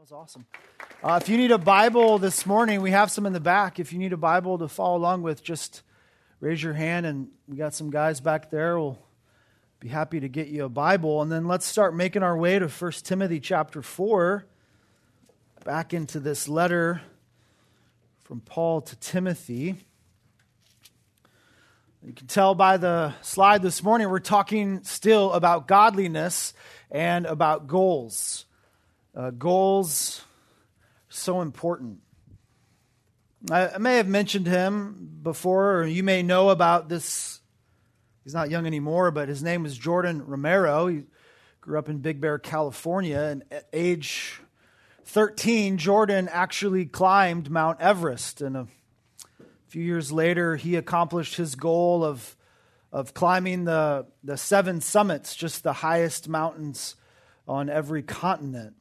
That was awesome. If you need a Bible this morning, we have some in the back. If you need a Bible to follow along with, just raise your hand, and we got some guys back there. We'll be happy to get you a Bible. And then let's start making our way to 1 Timothy chapter 4, back into this letter from Paul to Timothy. You can tell by the slide this morning, we're talking still about godliness and about goals. Goals, so important. I may have mentioned him before, or you may know about this. He's not young anymore, but his name was Jordan Romero. He grew up in Big Bear, California, and at age 13, Jordan actually climbed Mount Everest. And a few years later, he accomplished his goal of climbing the seven summits, just the highest mountains on every continent.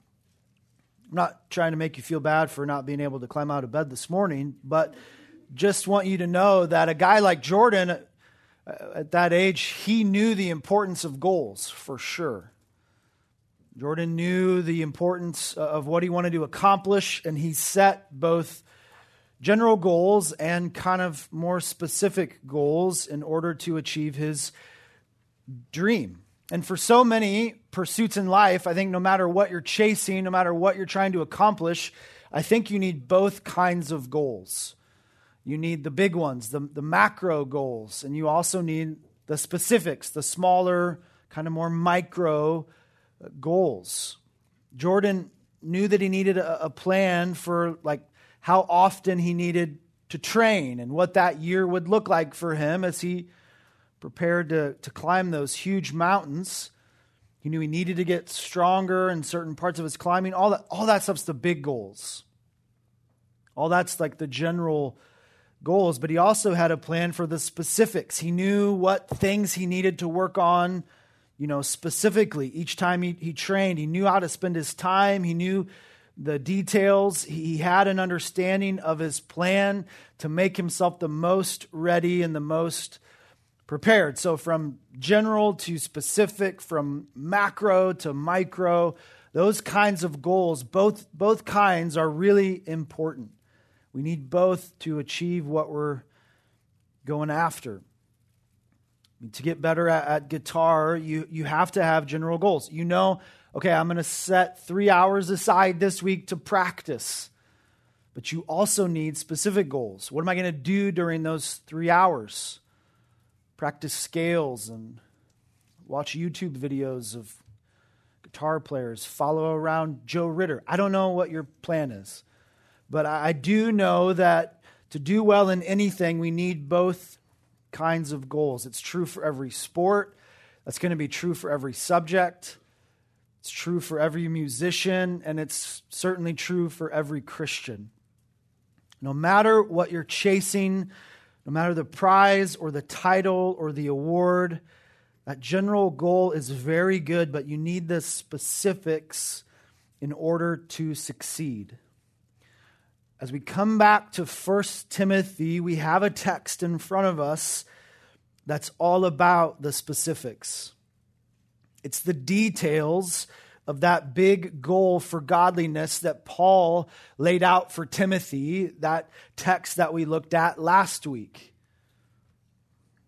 I'm not trying to make you feel bad for not being able to climb out of bed this morning, but just want you to know that a guy like Jordan, at that age, he knew the importance of goals for sure. Jordan knew the importance of what he wanted to accomplish, and he set both general goals and kind of more specific goals in order to achieve his dream. And for so many pursuits in life, I think no matter what you're chasing, no matter what you're trying to accomplish, I think you need both kinds of goals. You need the big ones, the macro goals, and you also need the specifics, the smaller, kind of more micro goals. Jordan knew that he needed a plan for like how often he needed to train and what that year would look like for him as he prepared to climb those huge mountains. He knew he needed to get stronger in certain parts of his climbing. All that stuff's the big goals. All that's like the general goals, but he also had a plan for the specifics. He knew what things he needed to work on, you know, specifically. Each time he trained, he knew how to spend his time. He knew the details. He had an understanding of his plan to make himself the most ready and the most prepared. So from general to specific, from macro to micro, those kinds of goals, both kinds are really important. We need both to achieve what we're going after. To get better at guitar, you have to have general goals. You know, okay, I'm going to set 3 hours aside this week to practice. But you also need specific goals. What am I going to do during those 3 hours? Practice scales and watch YouTube videos of guitar players. Follow around Joe Ritter. I don't know what your plan is. But I do know that to do well in anything, we need both kinds of goals. It's true for every sport. That's going to be true for every subject. It's true for every musician, and it's certainly true for every Christian. No matter what you're chasing, no matter the prize or the title or the award, that general goal is very good, but you need the specifics in order to succeed. As we come back to 1 Timothy, we have a text in front of us that's all about the specifics. It's the details of that big goal for godliness that Paul laid out for Timothy, that text that we looked at last week.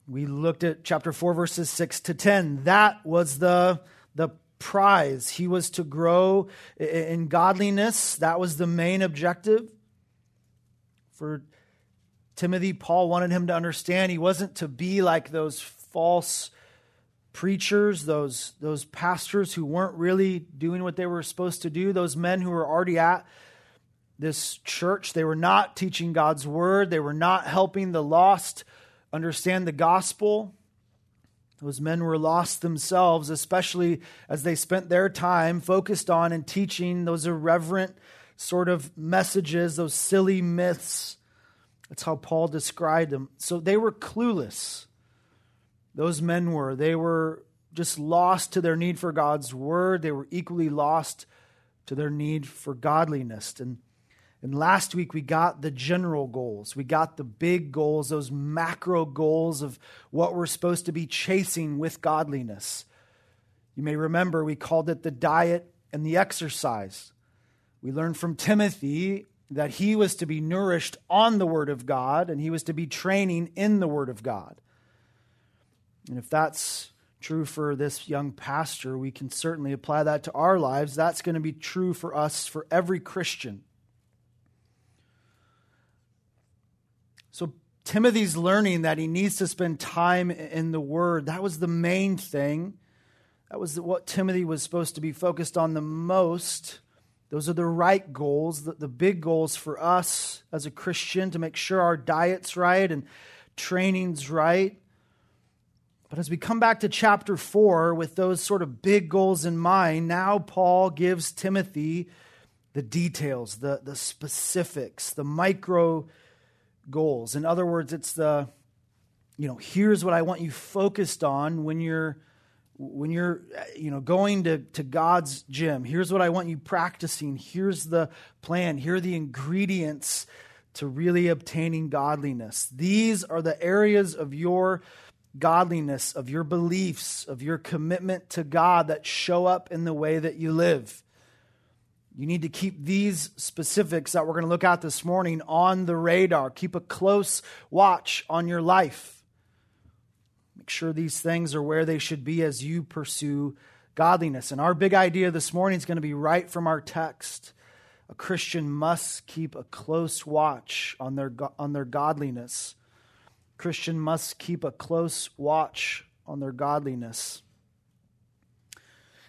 We looked at chapter 4, verses 6 to 10. That was the prize. He was to grow in godliness. That was the main objective. For Timothy, Paul wanted him to understand he wasn't to be like those false preachers, those pastors who weren't really doing what they were supposed to do, those men who were already at this church. They were not teaching God's word. They were not helping the lost understand the gospel. Those men were lost themselves, especially as they spent their time focused on and teaching those irreverent sort of messages, those silly myths. That's how Paul described them. So they were clueless. Those men were. They were just lost to their need for God's word. They were equally lost to their need for godliness. And last week we got the general goals. We got the big goals, those macro goals of what we're supposed to be chasing with godliness. You may remember we called it the diet and the exercise. We learn from Timothy that he was to be nourished on the Word of God, and he was to be training in the Word of God. And if that's true for this young pastor, we can certainly apply that to our lives. That's going to be true for us, for every Christian. So Timothy's learning that he needs to spend time in the Word. That was the main thing. That was what Timothy was supposed to be focused on the most. Those are the right goals, the big goals for us as a Christian, to make sure our diet's right and training's right. But as we come back to chapter 4 with those sort of big goals in mind, now Paul gives Timothy the details, the specifics, the micro goals. In other words, it's the, here's what I want you focused on when you're going to God's gym. Here's what I want you practicing. Here's the plan. Here are the ingredients to really obtaining godliness. These are the areas of your godliness, of your beliefs, of your commitment to God that show up in the way that you live. You need to keep these specifics that we're going to look at this morning on the radar. Keep a close watch on your life. Make sure these things are where they should be as you pursue godliness. And our big idea this morning is going to be right from our text. A Christian must keep a close watch on their godliness. Christian must keep a close watch on their godliness.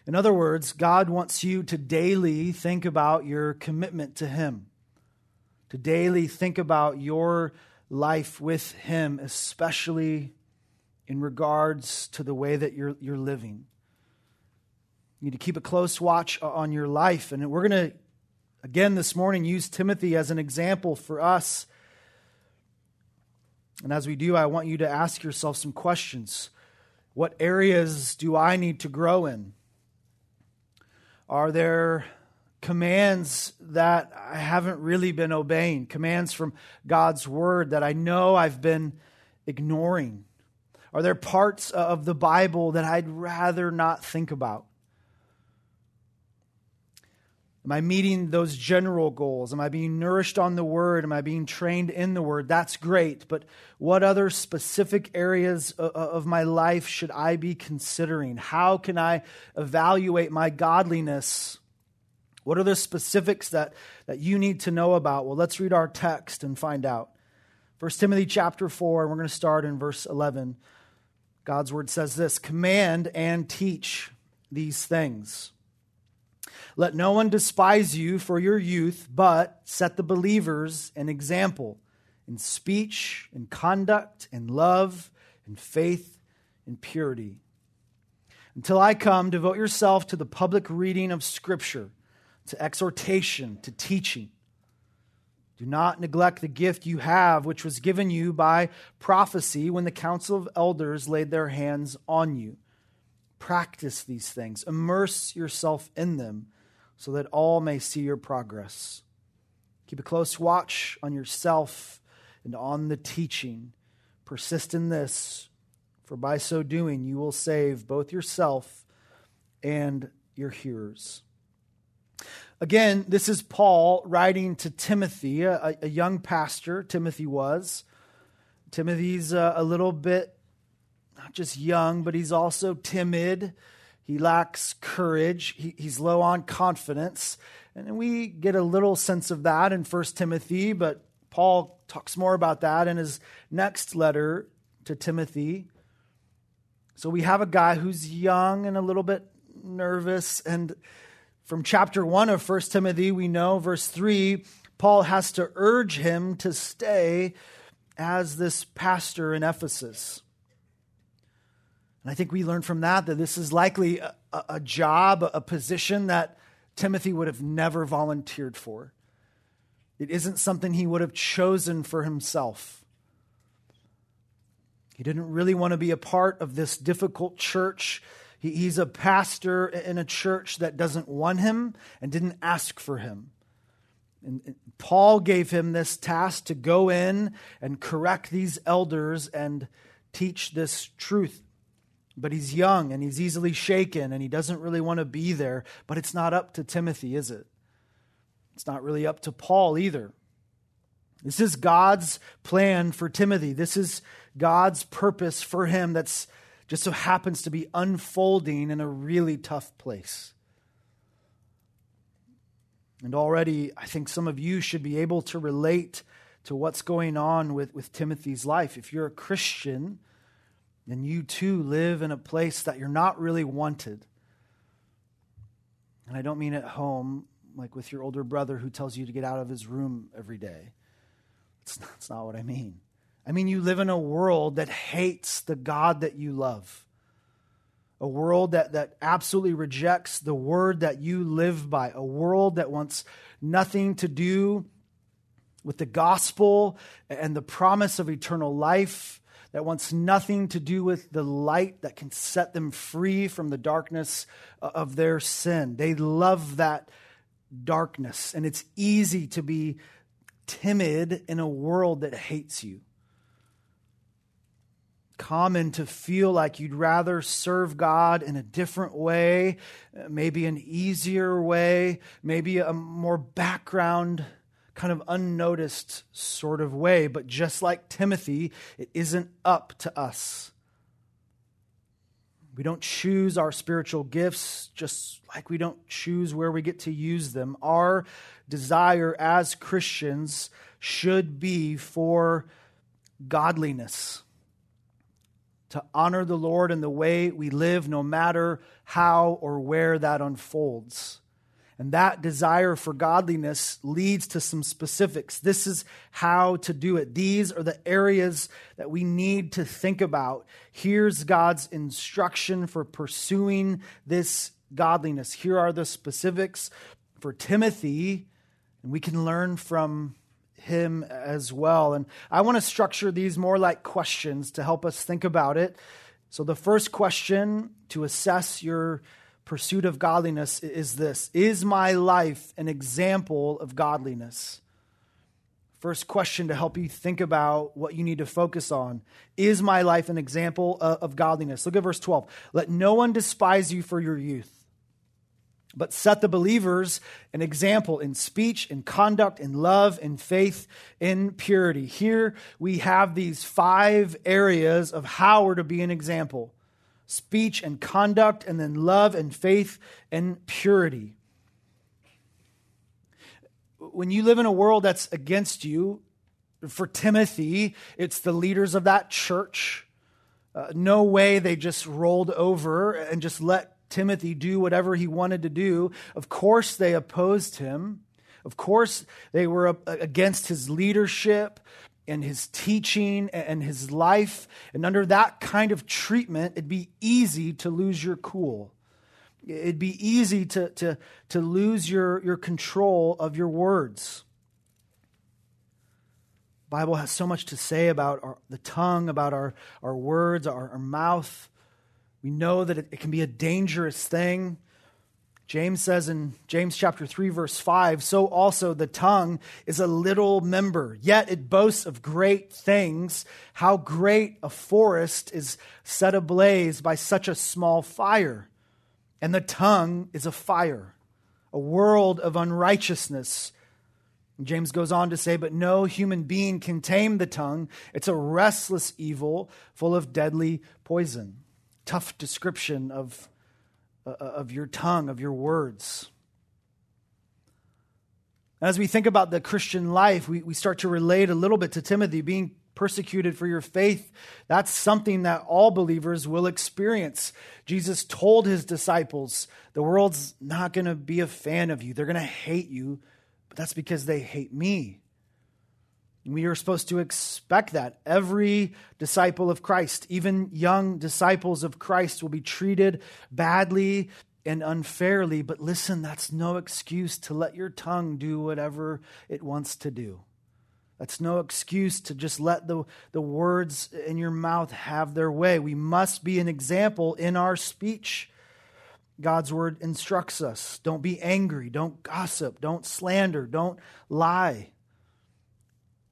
In other words, God wants you to daily think about your commitment to Him, to daily think about your life with Him, especially in regards to the way that you're living. You need to keep a close watch on your life. And we're going to, again this morning, use Timothy as an example for us. And as we do, I want you to ask yourself some questions. What areas do I need to grow in? Are there commands that I haven't really been obeying? Commands from God's Word that I know I've been ignoring? Are there parts of the Bible that I'd rather not think about? Am I meeting those general goals? Am I being nourished on the Word? Am I being trained in the Word? That's great, but what other specific areas of my life should I be considering? How can I evaluate my godliness? What are the specifics that you need to know about? Well, let's read our text and find out. 1 Timothy chapter 4, and we're going to start in verse 11. God's Word says this: "Command and teach these things. Let no one despise you for your youth, but set the believers an example in speech, in conduct, in love, in faith, in purity. Until I come, devote yourself to the public reading of Scripture, to exhortation, to teaching. Do not neglect the gift you have, which was given you by prophecy when the council of elders laid their hands on you. Practice these things. Immerse yourself in them so that all may see your progress. Keep a close watch on yourself and on the teaching. Persist in this, for by so doing you will save both yourself and your hearers." Again, this is Paul writing to Timothy, a young pastor. Timothy was. Timothy's a little bit not just young, but he's also timid. He lacks courage. He's low on confidence. And we get a little sense of that in 1 Timothy, but Paul talks more about that in his next letter to Timothy. So we have a guy who's young and a little bit nervous. And from chapter 1 of 1 Timothy, we know, verse 3, Paul has to urge him to stay as this pastor in Ephesus. And I think we learn from that this is likely a job, a position that Timothy would have never volunteered for. It isn't something he would have chosen for himself. He didn't really want to be a part of this difficult church. He's a pastor in a church that doesn't want him and didn't ask for him. And Paul gave him this task to go in and correct these elders and teach this truth. But he's young and he's easily shaken and he doesn't really want to be there. But it's not up to Timothy, is it? It's not really up to Paul either. This is God's plan for Timothy. This is God's purpose for him that's just so happens to be unfolding in a really tough place. And already, I think some of you should be able to relate to what's going on with Timothy's life. If you're a Christian, then you too live in a place that you're not really wanted. And I don't mean at home, like with your older brother who tells you to get out of his room every day. That's not what I mean. I mean, you live in a world that hates the God that you love. A world that absolutely rejects the word that you live by. A world that wants nothing to do with the gospel and the promise of eternal life. That wants nothing to do with the light that can set them free from the darkness of their sin. They love that darkness. And it's easy to be timid in a world that hates you. Common to feel like you'd rather serve God in a different way, maybe an easier way, maybe a more background kind of unnoticed sort of way. But just like Timothy, it isn't up to us. We don't choose our spiritual gifts just like we don't choose where we get to use them. Our desire as Christians should be for godliness, to honor the Lord in the way we live, no matter how or where that unfolds. And that desire for godliness leads to some specifics. This is how to do it. These are the areas that we need to think about. Here's God's instruction for pursuing this godliness. Here are the specifics for Timothy, and we can learn from him as well. And I want to structure these more like questions to help us think about it. So the first question to assess your pursuit of godliness is this: is my life an example of godliness? First question to help you think about what you need to focus on. Is my life an example of godliness? Look at verse 12. Let no one despise you for your youth, but set the believers an example in speech, in conduct, in love, in faith, in purity. Here we have these 5 areas of how we're to be an example: speech and conduct, and then love and faith and purity. When you live in a world that's against you, for Timothy, it's the leaders of that church. No way they just rolled over and just let Timothy do whatever he wanted to do. Of course they opposed him. Of course they were against his leadership and his teaching and his life. And under that kind of treatment, it'd be easy to lose your cool. It'd be easy to lose your control of your words. The Bible has so much to say about the tongue, about our words, our mouth. We know that it can be a dangerous thing. James says in James chapter 3, verse 5, so also the tongue is a little member, yet it boasts of great things. How great a forest is set ablaze by such a small fire. And the tongue is a fire, a world of unrighteousness. James goes on to say, but no human being can tame the tongue. It's a restless evil full of deadly poison. Tough description of your tongue, of your words. As we think about the Christian life, we start to relate a little bit to Timothy. Being persecuted for your faith, that's something that all believers will experience. Jesus told his disciples, the world's not going to be a fan of you. They're going to hate you, but that's because they hate me. We are supposed to expect that. Every disciple of Christ, even young disciples of Christ, will be treated badly and unfairly. But listen, that's no excuse to let your tongue do whatever it wants to do. That's no excuse to just let the words in your mouth have their way. We must be an example in our speech. God's word instructs us. Don't be angry. Don't gossip. Don't slander. Don't lie.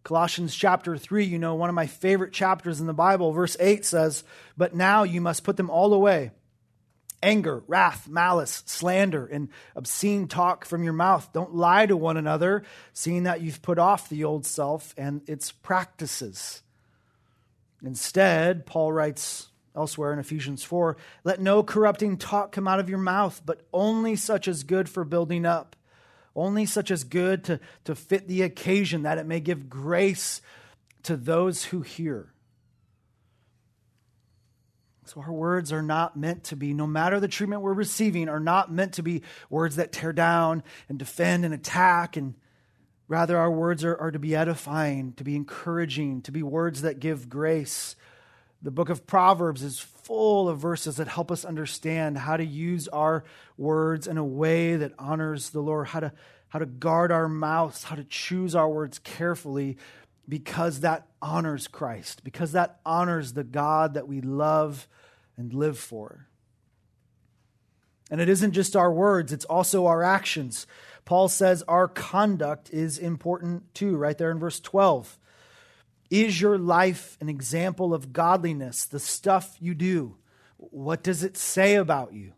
Colossians chapter 3, one of my favorite chapters in the Bible, verse 8 says, but now you must put them all away: anger, wrath, malice, slander, and obscene talk from your mouth. Don't lie to one another, seeing that you've put off the old self and its practices. Instead, Paul writes elsewhere in Ephesians 4, let no corrupting talk come out of your mouth, but only such as good for building up, only such as good to fit the occasion, that it may give grace to those who hear. So our words are not meant to be, no matter the treatment we're receiving, are not meant to be words that tear down and defend and attack. And rather, our words are to be edifying, to be encouraging, to be words that give grace. The book of Proverbs is full of verses that help us understand how to use our words in a way that honors the Lord, how to guard our mouths, how to choose our words carefully, because that honors Christ, because that honors the God that we love and live for. And it isn't just our words, it's also our actions. Paul says our conduct is important too, right there in verse 12. Is your life an example of godliness? The stuff you do, what does it say about you?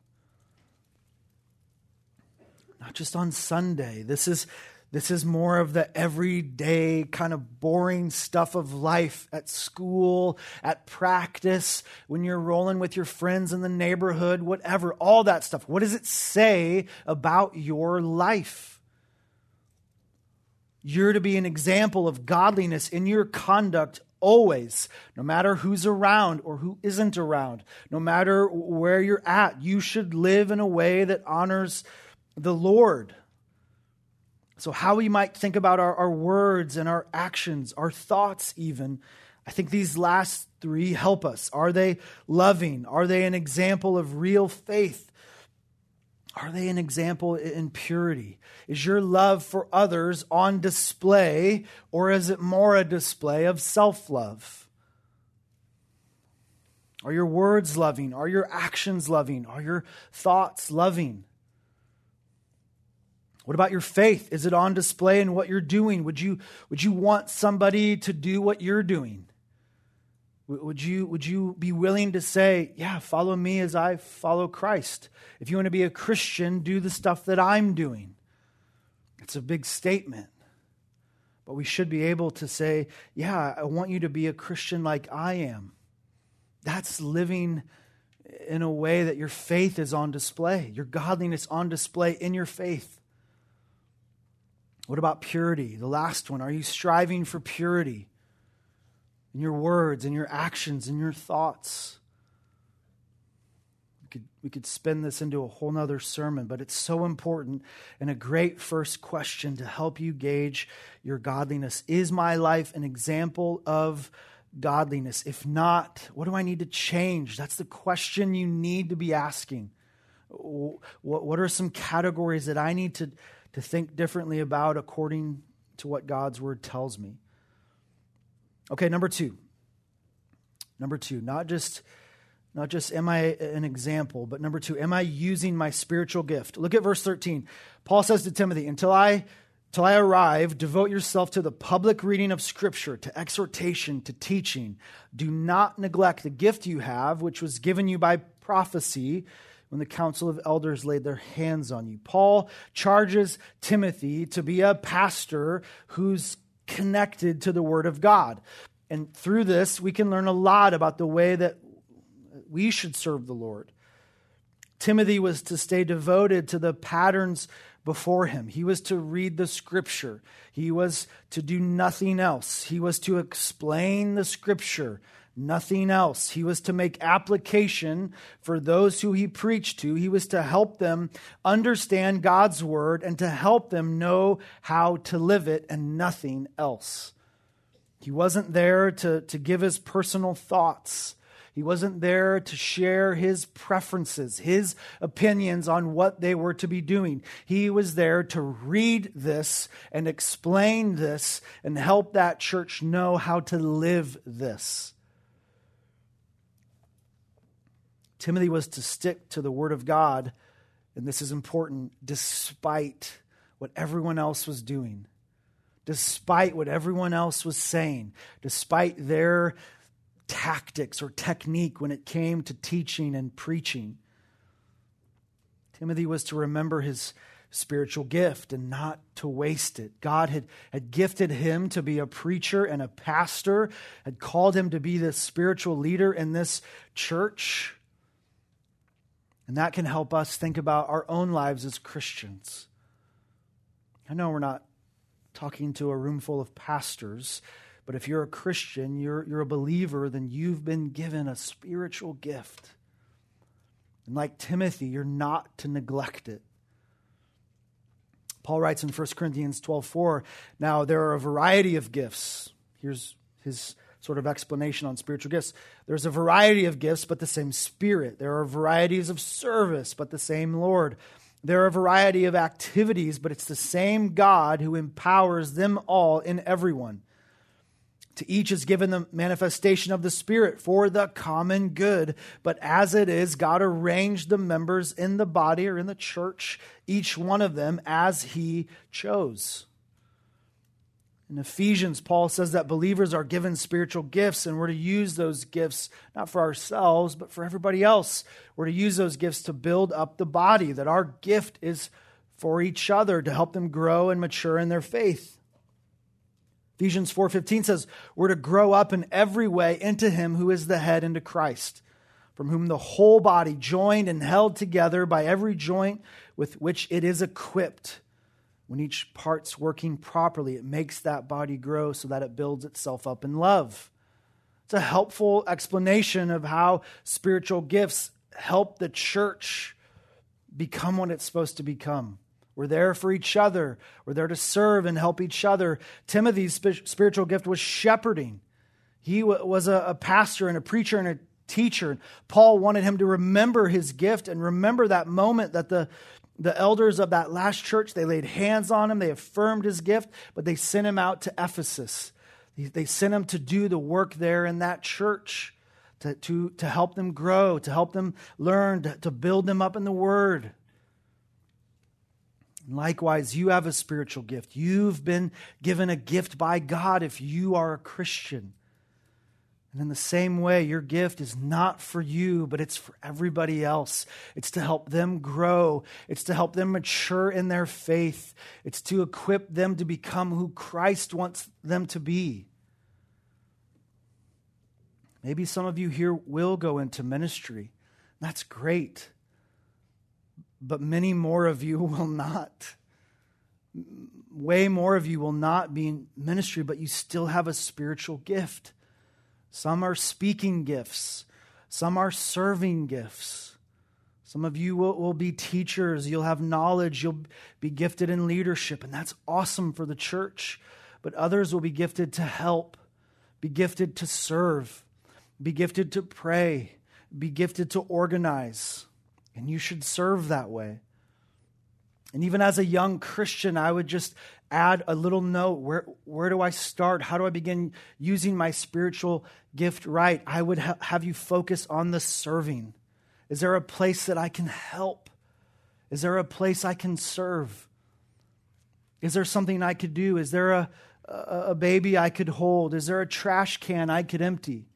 Not just on Sunday. This is more of the everyday kind of boring stuff of life at school, at practice, when you're rolling with your friends in the neighborhood, whatever, all that stuff. What does it say about your life? You're to be an example of godliness in your conduct always, no matter who's around or who isn't around, no matter where you're at. You should live in a way that honors the Lord. So how we might think about our words and our actions, our thoughts even, I think these last three help us. Are they loving? Are they an example of real faith? Are they an example in purity? Is your love for others on display, or is it more a display of self-love? Are your words loving? Are your actions loving? Are your thoughts loving? What about your faith? Is it on display in what you're doing? Would you want somebody to do what you're doing? Would you be willing to say, yeah, follow me as I follow Christ? If you want to be a Christian, do the stuff that I'm doing. It's a big statement, but we should be able to say, yeah, I want you to be a Christian like I am. That's living in a way that your faith is on display, your godliness on display in your faith. What about purity? The last one. Are you striving for purity in your words, in your actions, in your thoughts? We could spin this into a whole nother sermon, but it's so important and a great first question to help you gauge your godliness. Is my life an example of godliness? If not, what do I need to change? That's the question you need to be asking. What are some categories that I need to think differently about according to what God's word tells me? Okay, number two, not just am I an example, but number two, am I using my spiritual gift? Look at verse 13. Paul says to Timothy, until I arrive, devote yourself to the public reading of Scripture, to exhortation, to teaching. Do not neglect the gift you have, which was given you by prophecy, when the council of elders laid their hands on you. Paul charges Timothy to be a pastor who's connected to the Word of God. And through this, we can learn a lot about the way that we should serve the Lord. Timothy was to stay devoted to the patterns before him. He was to read the Scripture. He was to do nothing else. He was to explain the Scripture. Nothing else. He was to make application for those who he preached to. He was to help them understand God's word and to help them know how to live it, and nothing else. He wasn't there to give his personal thoughts. He wasn't there to share his preferences, his opinions on what they were to be doing. He was there to read this and explain this and help that church know how to live this. Timothy was to stick to the word of God, and this is important, despite what everyone else was doing, despite what everyone else was saying, despite their tactics or technique when it came to teaching and preaching. Timothy was to remember his spiritual gift and not to waste it. God had gifted him to be a preacher and a pastor, had called him to be the spiritual leader in this church. And that can help us think about our own lives as Christians. I know we're not talking to a room full of pastors, but if you're a Christian, you're a believer, then you've been given a spiritual gift. And like Timothy, you're not to neglect it. Paul writes in 1 Corinthians 12:4, now there are a variety of gifts. Here's his sort of explanation on spiritual gifts. There's a variety of gifts, but the same Spirit. There are varieties of service, but the same Lord. There are a variety of activities, but it's the same God who empowers them all in everyone. To each is given the manifestation of the Spirit for the common good. But as it is, God arranged the members in the body or in the church, each one of them as he chose. In Ephesians, Paul says that believers are given spiritual gifts, and we're to use those gifts not for ourselves, but for everybody else. We're to use those gifts to build up the body, that our gift is for each other to help them grow and mature in their faith. Ephesians 4:15 says, we're to grow up in every way into him who is the head, into Christ, from whom the whole body, joined and held together by every joint with which it is equipped. When each part's working properly, it makes that body grow so that it builds itself up in love. It's a helpful explanation of how spiritual gifts help the church become what it's supposed to become. We're there for each other. We're there to serve and help each other. Timothy's spiritual gift was shepherding. He was a pastor and a preacher and a teacher. Paul wanted him to remember his gift and remember that moment that the elders of that last church, they laid hands on him, they affirmed his gift, but they sent him out to Ephesus. They sent him to do the work there in that church, to help them grow, to help them learn, to build them up in the Word. Likewise, you have a spiritual gift. You've been given a gift by God if you are a Christian. And in the same way, your gift is not for you, but it's for everybody else. It's to help them grow. It's to help them mature in their faith. It's to equip them to become who Christ wants them to be. Maybe some of you here will go into ministry. That's great. But many more of you will not. Way more of you will not be in ministry, but you still have a spiritual gift. Some are speaking gifts. Some are serving gifts. Some of you will be teachers. You'll have knowledge. You'll be gifted in leadership, and that's awesome for the church. But others will be gifted to help, be gifted to serve, be gifted to pray, be gifted to organize. And you should serve that way. And even as a young Christian, I would just add a little note. Where do I start? How do I begin using my spiritual gift right? I would have you focus on the serving. Is there a place that I can help? Is there a place I can serve? Is there something I could do? Is there a baby I could hold? Is there a trash can I could empty?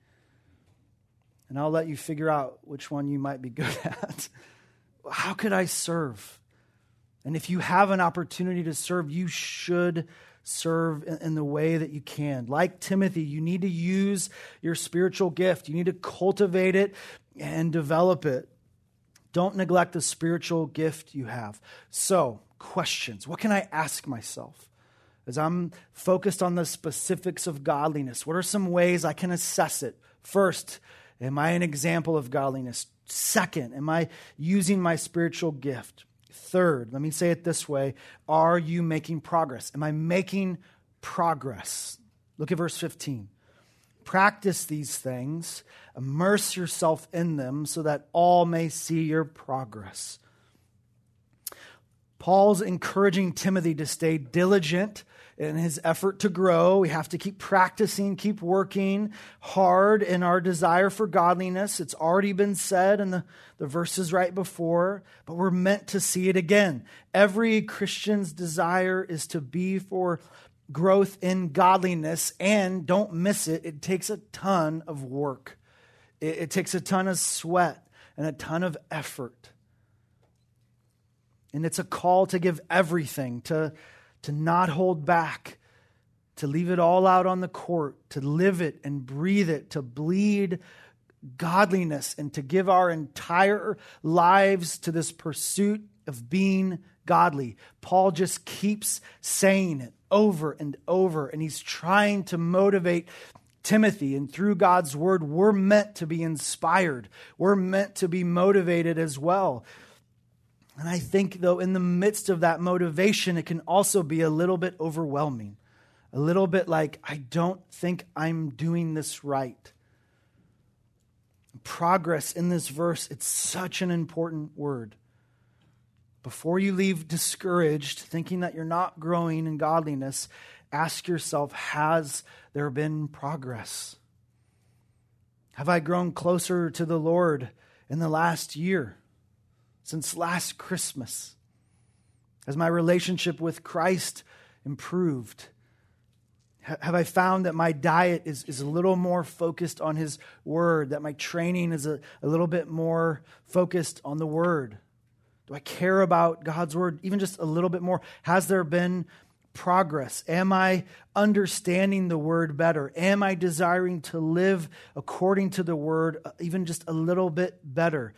And I'll let you figure out which one you might be good at. How could I serve? And if you have an opportunity to serve, you should serve in the way that you can. Like Timothy, you need to use your spiritual gift. You need to cultivate it and develop it. Don't neglect the spiritual gift you have. So, questions. What can I ask myself? As I'm focused on the specifics of godliness, what are some ways I can assess it? First, am I an example of godliness? Second, am I using my spiritual gift? Third, let me say it this way. Are you making progress? Am I making progress? Look at verse 15. Practice these things, immerse yourself in them so that all may see your progress. Paul's encouraging Timothy to stay diligent in his effort to grow. We have to keep practicing, keep working hard in our desire for godliness. It's already been said in the verses right before, but we're meant to see it again. Every Christian's desire is to be for growth in godliness, and don't miss it. It takes a ton of work. It takes a ton of sweat and a ton of effort. And it's a call to give everything, to not hold back, to leave it all out on the court, to live it and breathe it, to bleed godliness, and to give our entire lives to this pursuit of being godly. Paul just keeps saying it over and over, and he's trying to motivate Timothy, and through God's word, we're meant to be inspired. We're meant to be motivated as well. And I think, though, in the midst of that motivation, it can also be a little bit overwhelming, a little bit like, I don't think I'm doing this right. Progress in this verse, it's such an important word. Before you leave discouraged, thinking that you're not growing in godliness, ask yourself, has there been progress? Have I grown closer to the Lord in the last year, since last Christmas? Has my relationship with Christ improved? Have I found that my diet is a little more focused on His Word, that my training is a little bit more focused on the Word? Do I care about God's Word even just a little bit more? Has there been progress? Am I understanding the Word better? Am I desiring to live according to the Word even just a little bit better?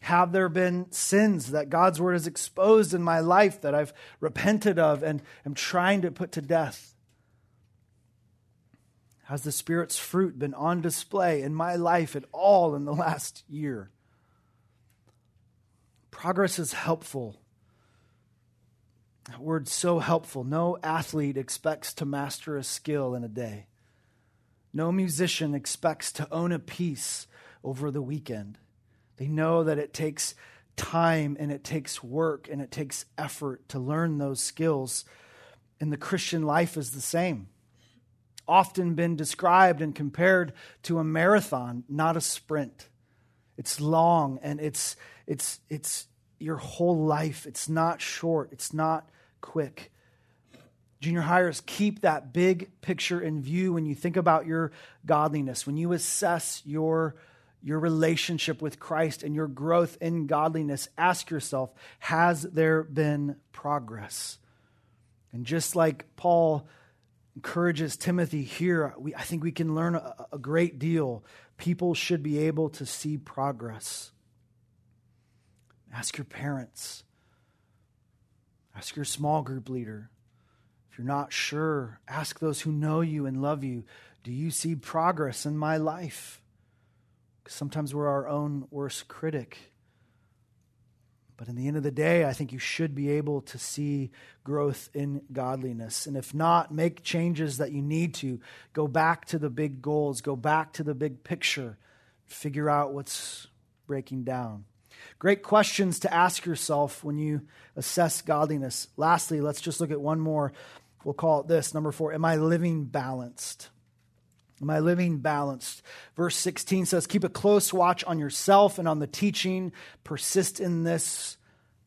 Have there been sins that God's Word has exposed in my life that I've repented of and am trying to put to death? Has the Spirit's fruit been on display in my life at all in the last year? Progress is helpful. That word's so helpful. No athlete expects to master a skill in a day. No musician expects to own a piece over the weekend. They know that it takes time and it takes work and it takes effort to learn those skills. And the Christian life is the same. Often been described and compared to a marathon, not a sprint. It's long and it's your whole life. It's not short. It's not quick. Junior hires, keep that big picture in view when you think about your godliness, when you assess your relationship with Christ and your growth in godliness. Ask yourself, has there been progress? And just like Paul encourages Timothy here, I think we can learn a great deal. People should be able to see progress. Ask your parents. Ask your small group leader. If you're not sure, ask those who know you and love you. Do you see progress in my life? Because sometimes we're our own worst critic. But in the end of the day, I think you should be able to see growth in godliness. And if not, make changes that you need to. Go back to the big goals. Go back to the big picture. Figure out what's breaking down. Great questions to ask yourself when you assess godliness. Lastly, let's just look at one more. We'll call it this, number 4. Am I living balanced? Am I living balanced? Verse 16 says, keep a close watch on yourself and on the teaching. Persist in this,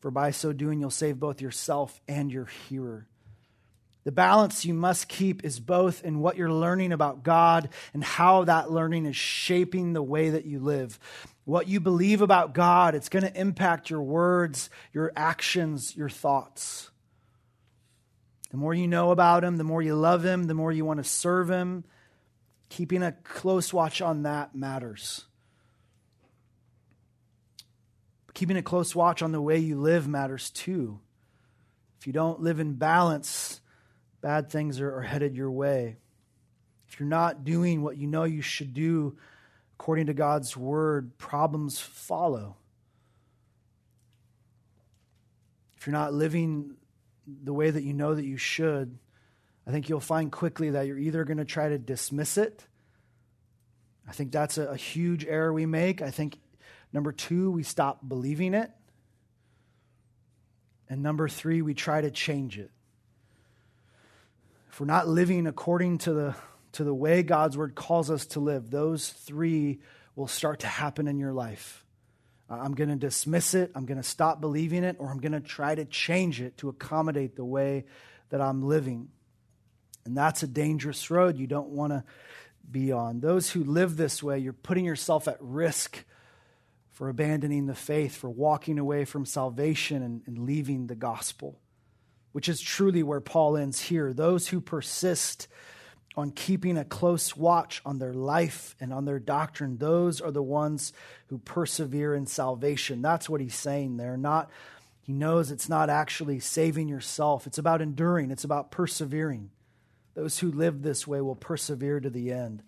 for by so doing you'll save both yourself and your hearer. The balance you must keep is both in what you're learning about God and how that learning is shaping the way that you live. What you believe about God, it's going to impact your words, your actions, your thoughts. The more you know about Him, the more you love Him, the more you want to serve Him. Keeping a close watch on that matters. Keeping a close watch on the way you live matters too. If you don't live in balance, bad things are headed your way. If you're not doing what you know you should do according to God's word, problems follow. If you're not living the way that you know that you should, I think you'll find quickly that you're either going to try to dismiss it. I think that's a huge error we make. I think, number 2, we stop believing it. And number 3, we try to change it. If we're not living according to the way God's word calls us to live, those 3 will start to happen in your life. I'm going to dismiss it, I'm going to stop believing it, or I'm going to try to change it to accommodate the way that I'm living. And that's a dangerous road you don't want to be on. Those who live this way, you're putting yourself at risk for abandoning the faith, for walking away from salvation and leaving the gospel, which is truly where Paul ends here. Those who persist on keeping a close watch on their life and on their doctrine, those are the ones who persevere in salvation. That's what he's saying there. He knows it's not actually saving yourself. It's about enduring. It's about persevering. Those who live this way will persevere to the end.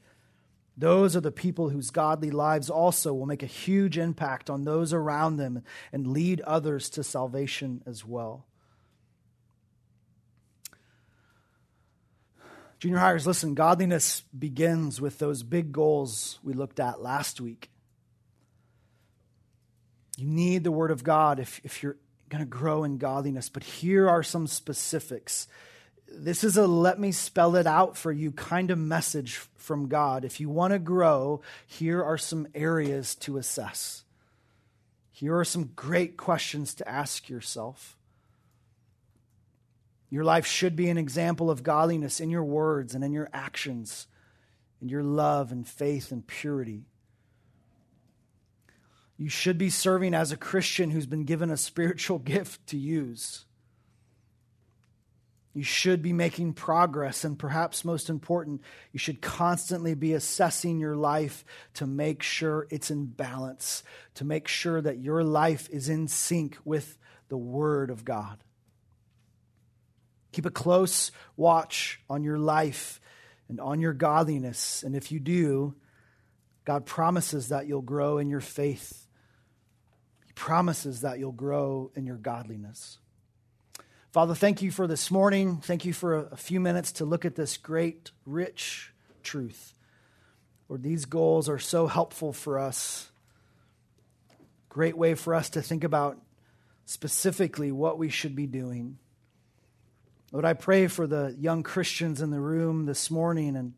Those are the people whose godly lives also will make a huge impact on those around them and lead others to salvation as well. Junior hires, listen, godliness begins with those big goals we looked at last week. You need the Word of God if you're going to grow in godliness, but here are some specifics. This is a let me spell it out for you kind of message from God. If you want to grow, here are some areas to assess. Here are some great questions to ask yourself. Your life should be an example of godliness in your words and in your actions, in your love and faith and purity. You should be serving as a Christian who's been given a spiritual gift to use. You should be making progress, and perhaps most important, you should constantly be assessing your life to make sure it's in balance, to make sure that your life is in sync with the Word of God. Keep a close watch on your life and on your godliness, and if you do, God promises that you'll grow in your faith. He promises that you'll grow in your godliness. Father, thank you for this morning. Thank you for a few minutes to look at this great, rich truth. Lord, these goals are so helpful for us. Great way for us to think about specifically what we should be doing. Lord, I pray for the young Christians in the room this morning, and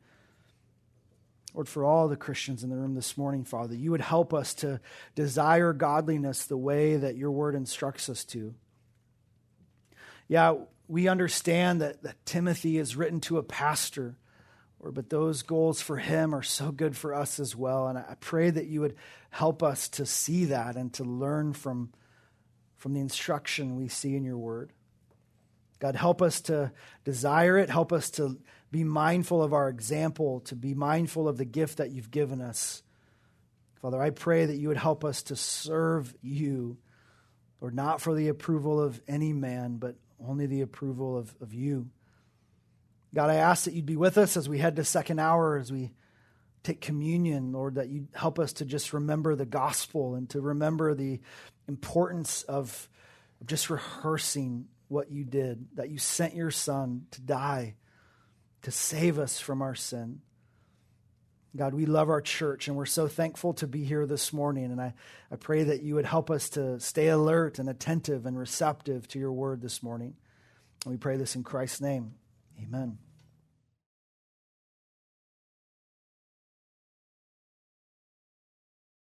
Lord, for all the Christians in the room this morning, Father, you would help us to desire godliness the way that your word instructs us to. Yeah, we understand that Timothy is written to a pastor, but those goals for him are so good for us as well. And I pray that you would help us to see that and to learn from the instruction we see in your word. God, help us to desire it. Help us to be mindful of our example, to be mindful of the gift that you've given us. Father, I pray that you would help us to serve you, Lord, not for the approval of any man, but only the approval of you. God, I ask that you'd be with us as we head to second hour, as we take communion, Lord, that you'd help us to just remember the gospel and to remember the importance of just rehearsing what you did, that you sent your son to die, to save us from our sin. God, we love our church, and we're so thankful to be here this morning, and I pray that you would help us to stay alert and attentive and receptive to your word this morning. And we pray this in Christ's name. Amen.